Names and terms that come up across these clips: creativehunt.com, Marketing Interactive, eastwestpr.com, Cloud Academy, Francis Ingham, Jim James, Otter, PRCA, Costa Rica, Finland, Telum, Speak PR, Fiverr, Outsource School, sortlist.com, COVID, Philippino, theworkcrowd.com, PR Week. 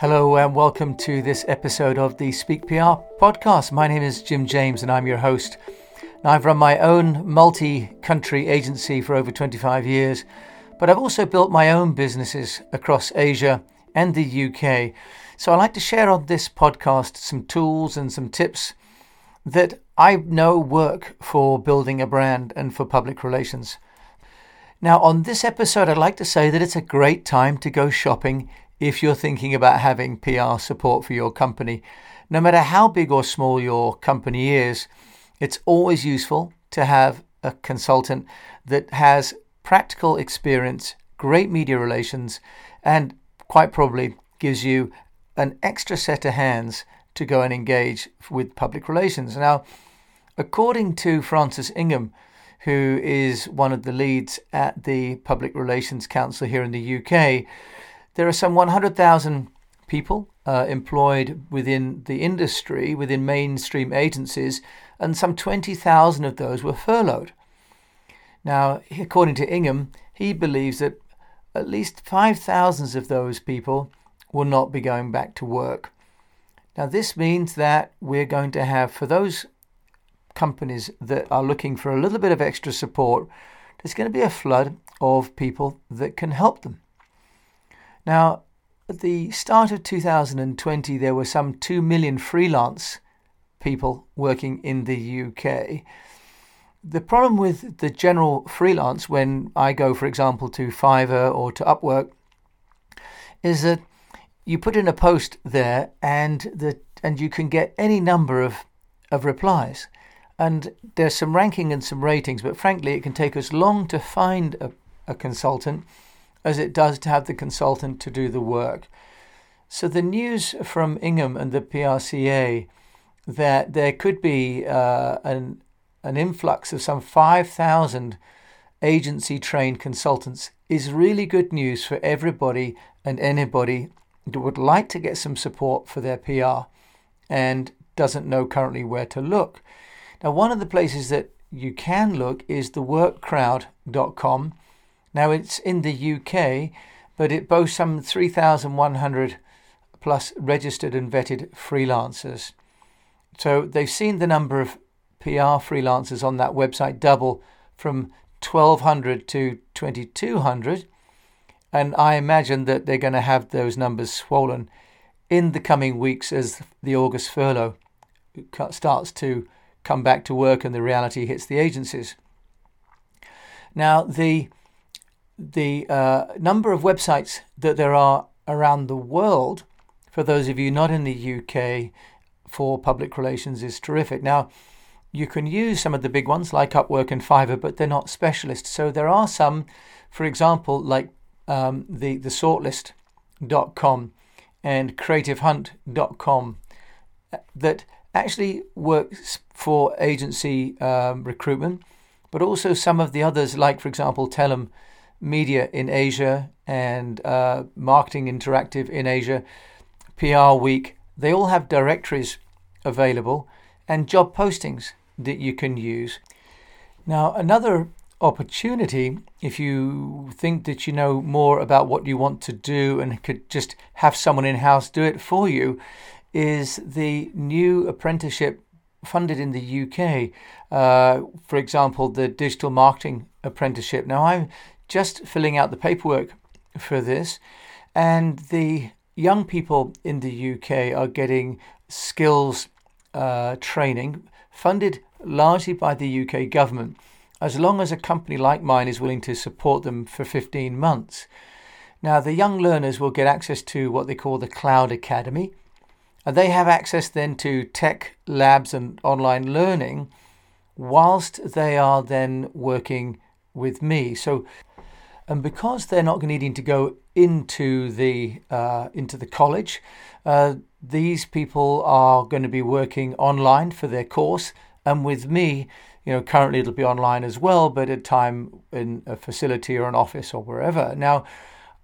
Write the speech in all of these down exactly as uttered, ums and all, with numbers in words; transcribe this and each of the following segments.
Hello and welcome to this episode of the Speak P R podcast. My name is Jim James and I'm your host. Now, I've run my own multi-country agency for over twenty-five years, but I've also built my own businesses across Asia and the U K. So I like to share on this podcast some tools and some tips that I know work for building a brand and for public relations. Now, on this episode, I'd like to say that it's a great time to go shopping if you're thinking about having P R support for your company. No matter how big or small your company is, it's always useful to have a consultant that has practical experience, great media relations, and quite probably gives you an extra set of hands to go and engage with public relations. Now, according to Francis Ingham, who is one of the leads at the Public Relations Council here in the U K, there are some one hundred thousand people uh, employed within the industry, within mainstream agencies, and some twenty thousand of those were furloughed. Now, according to Ingham, he believes that at least five thousand of those people will not be going back to work. Now, this means that we're going to have, for those companies that are looking for a little bit of extra support, there's going to be a flood of people that can help them. Now, at the start of two thousand twenty, there were some two million freelance people working in the U K. The problem with the general freelance, when I go, for example, to Fiverr or to Upwork, is that you put in a post there and the and you can get any number of, of replies. And there's some ranking and some ratings, but frankly, it can take us long to find a, a consultant as it does to have the consultant to do the work. So the news from Ingham and the P R C A that there could be uh, an an influx of some five thousand agency-trained consultants is really good news for everybody and anybody that would like to get some support for their P R and doesn't know currently where to look. Now, one of the places that you can look is the work crowd dot com. Now, it's in the U K, but it boasts some three thousand one hundred plus registered and vetted freelancers. So they've seen the number of P R freelancers on that website double from twelve hundred to twenty-two hundred. And I imagine that they're going to have those numbers swollen in the coming weeks as the August furlough starts to come back to work and the reality hits the agencies. Now, the The uh, number of websites that there are around the world, for those of you not in the U K, for public relations is terrific. Now, you can use some of the big ones like Upwork and Fiverr, but they're not specialists. So there are some, for example, like um, the, the sort list dot com and creative hunt dot com that actually works for agency um, recruitment, but also some of the others like, for example, Telum, Media in Asia and uh, Marketing Interactive in Asia, P R Week, they all have directories available and job postings that you can use. Now, another opportunity, if you think that you know more about what you want to do and could just have someone in-house do it for you, is the new apprenticeship funded in the U K. Uh, for example, the Digital Marketing Apprenticeship. Now, I'm just filling out the paperwork for this, and the young people in the U K are getting skills uh, training funded largely by the U K government, as long as a company like mine is willing to support them for fifteen months. Now, the young learners will get access to what they call the Cloud Academy, and they have access then to tech labs and online learning whilst they are then working with me. So And because they're not needing to go into the uh, into the college, uh, these people are going to be working online for their course, and with me, you know, currently it'll be online as well, but at time in a facility or an office or wherever. Now,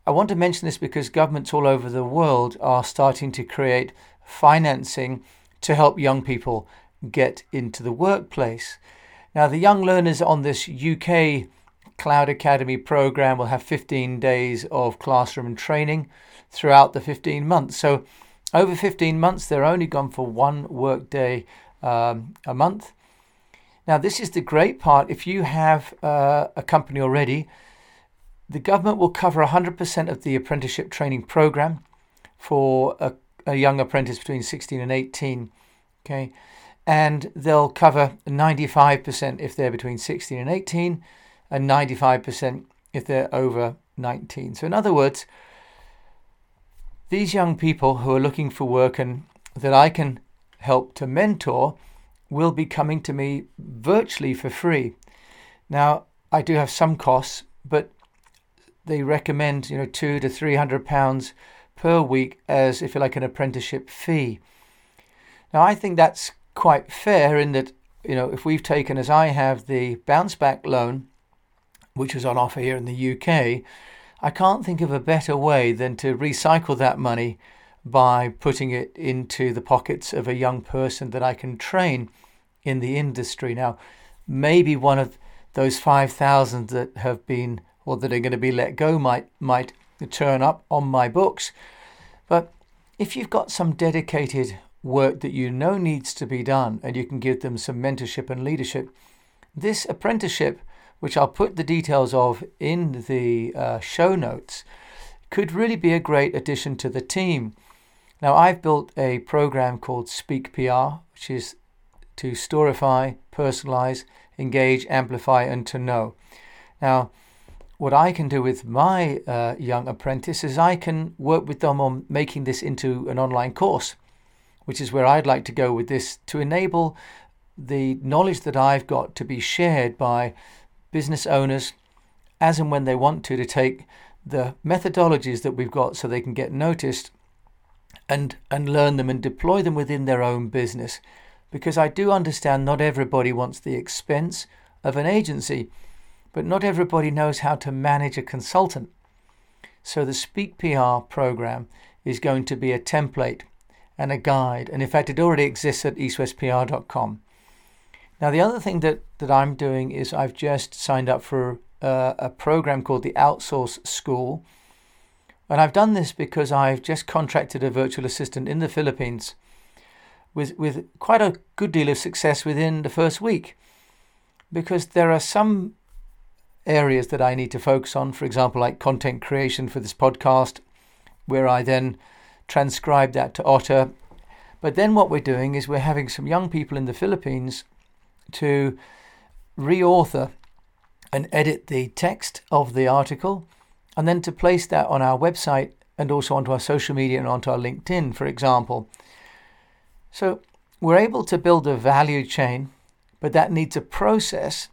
I want to mention this because governments all over the world are starting to create financing to help young people get into the workplace. Now, the young learners on this U K Cloud Academy program will have fifteen days of classroom training throughout the fifteen months. So over fifteen months, they're only gone for one work day um, a month. Now, this is the great part. If you have uh, a company already, the government will cover one hundred percent of the apprenticeship training program for a, a young apprentice between sixteen and eighteen. Okay, and they'll cover ninety-five percent if they're between sixteen and eighteen, and ninety-five percent if they're over nineteen. So in other words, these young people who are looking for work and that I can help to mentor will be coming to me virtually for free. Now, I do have some costs, but they recommend, you know, two to three hundred pounds per week as, if you like, an apprenticeship fee. Now, I think that's quite fair in that, you know, if we've taken, as I have, the bounce back loan, which was on offer here in the U K, I can't think of a better way than to recycle that money by putting it into the pockets of a young person that I can train in the industry. Now, maybe one of those five thousand that have been, or that are going to be let go might might turn up on my books. But if you've got some dedicated work that you know needs to be done and you can give them some mentorship and leadership, this apprenticeship, which I'll put the details of in the uh, show notes, could really be a great addition to the team. Now, I've built a program called Speak P R, which is to storify, personalize, engage, amplify, and to know. Now, what I can do with my uh, young apprentice is I can work with them on making this into an online course, which is where I'd like to go with this, to enable the knowledge that I've got to be shared by business owners as and when they want to, to take the methodologies that we've got so they can get noticed and and learn them and deploy them within their own business, because I do understand not everybody wants the expense of an agency, but not everybody knows how to manage a consultant. So the Speak P R program is going to be a template and a guide, and in fact it already exists at east west p r dot com. Now, the other thing that that I'm doing is I've just signed up for uh, a program called the Outsource School. And I've done this because I've just contracted a virtual assistant in the Philippines with with quite a good deal of success within the first week, because there are some areas that I need to focus on, for example, like content creation for this podcast, where I then transcribe that to Otter. But then what we're doing is we're having some young people in the Philippines to reauthor and edit the text of the article, and then to place that on our website and also onto our social media and onto our LinkedIn, for example. So we're able to build a value chain, but that needs a process.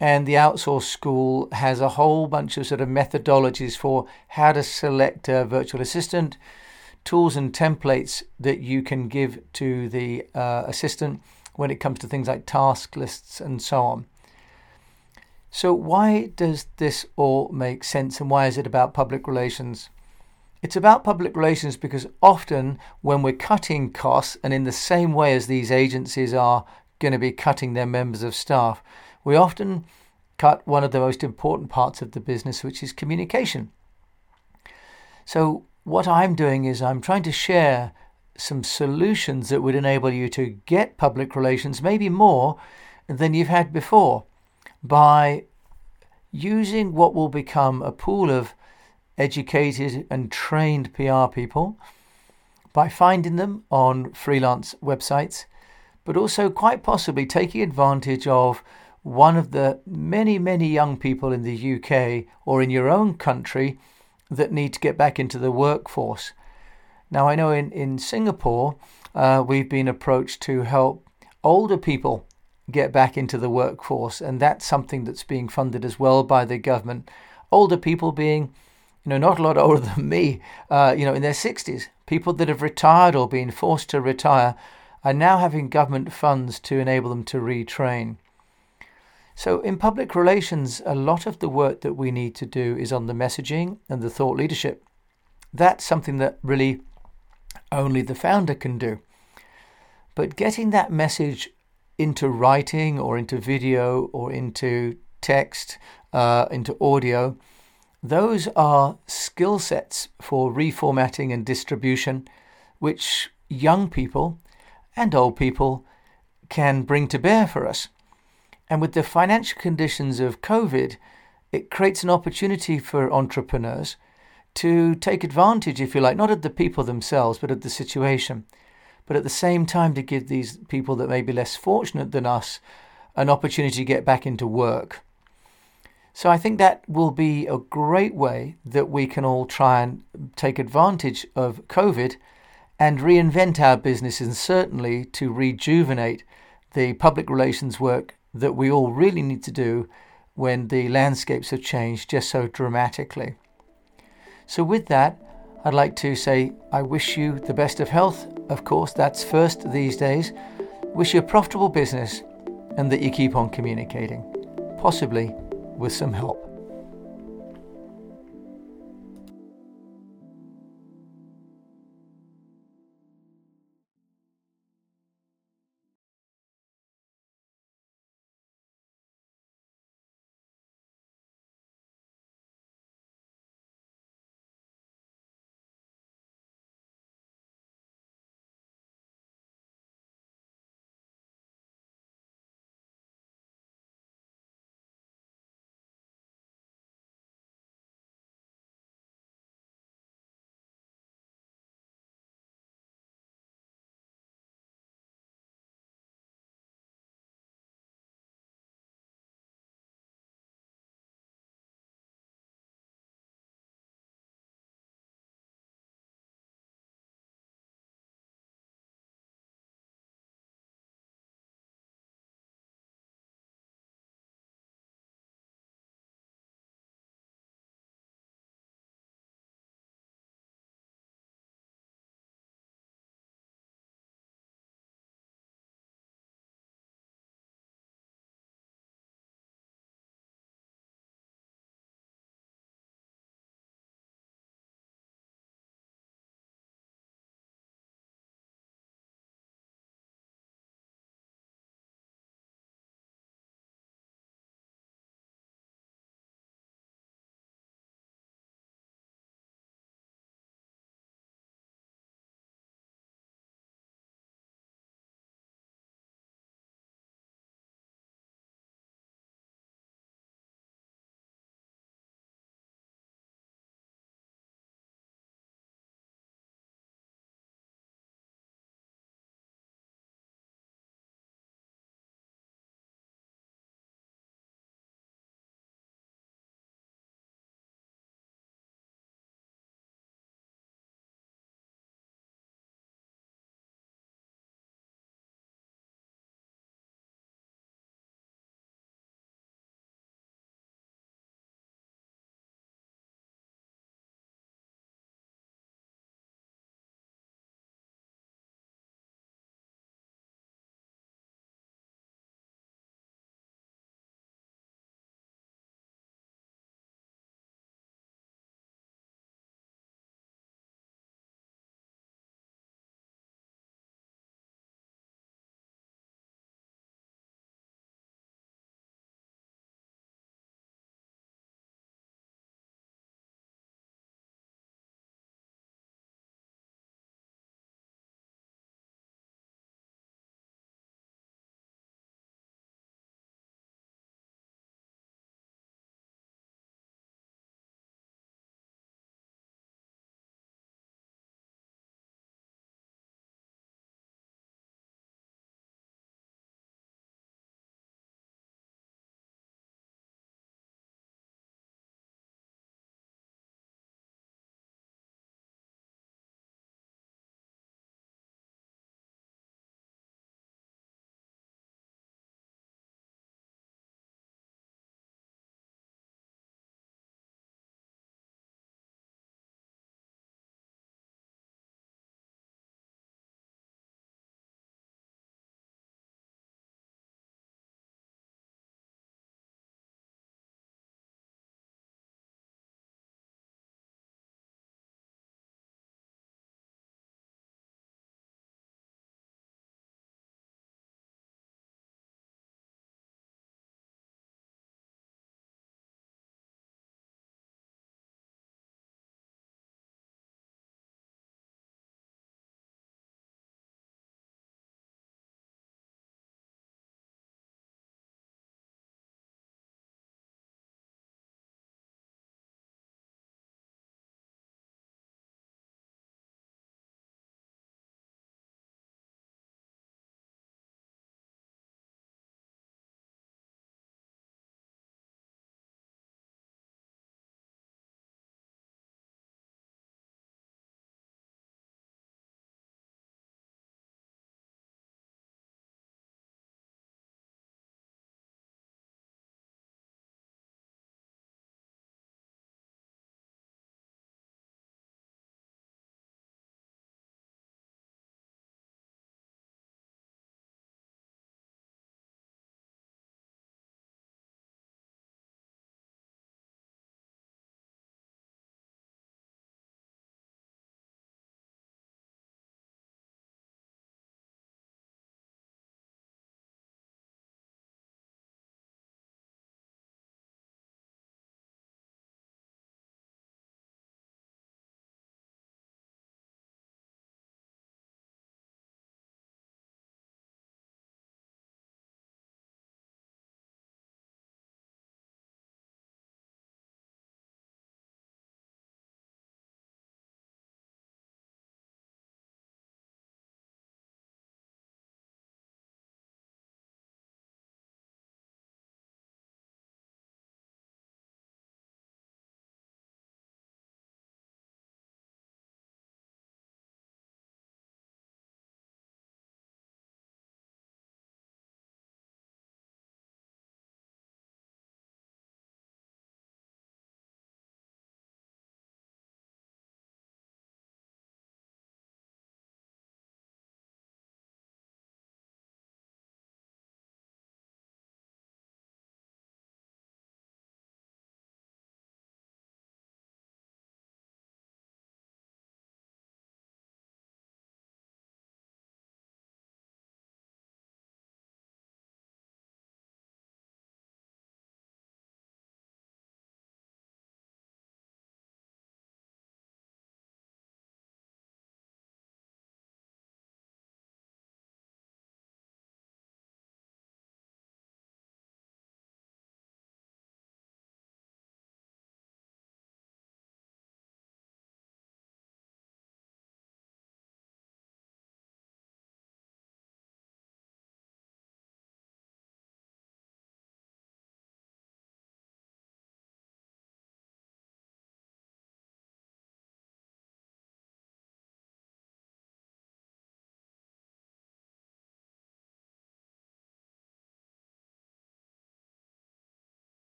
And the Outsource School has a whole bunch of sort of methodologies for how to select a virtual assistant, tools and templates that you can give to the uh, assistant when it comes to things like task lists and so on. So why does this all make sense, and why is it about public relations? It's about public relations because often when we're cutting costs, and in the same way as these agencies are going to be cutting their members of staff, we often cut one of the most important parts of the business, which is communication. So what I'm doing is I'm trying to share some solutions that would enable you to get public relations, maybe more than you've had before, by using what will become a pool of educated and trained P R people, by finding them on freelance websites, but also quite possibly taking advantage of one of the many, many young people in the U K or in your own country that need to get back into the workforce. Now, I know in, in Singapore, uh, we've been approached to help older people get back into the workforce, and that's something that's being funded as well by the government. Older people being, you know, not a lot older than me, uh, you know, in their sixties. People that have retired or been forced to retire are now having government funds to enable them to retrain. So in public relations, a lot of the work that we need to do is on the messaging and the thought leadership. That's something that really only the founder can do. But getting that message into writing or into video or into text, uh, into audio, Those are skill sets for reformatting and distribution, which young people and old people can bring to bear for us. And with the financial conditions of COVID, it creates an opportunity for entrepreneurs to take advantage, if you like, not of the people themselves, but of the situation. But at the same time, to give these people that may be less fortunate than us an opportunity to get back into work. So I think that will be a great way that we can all try and take advantage of COVID and reinvent our business, and certainly to rejuvenate the public relations work that we all really need to do when the landscapes have changed just so dramatically. So with that, I'd like to say I wish you the best of health. Of course, that's first these days. Wish you a profitable business and that you keep on communicating, possibly with some help.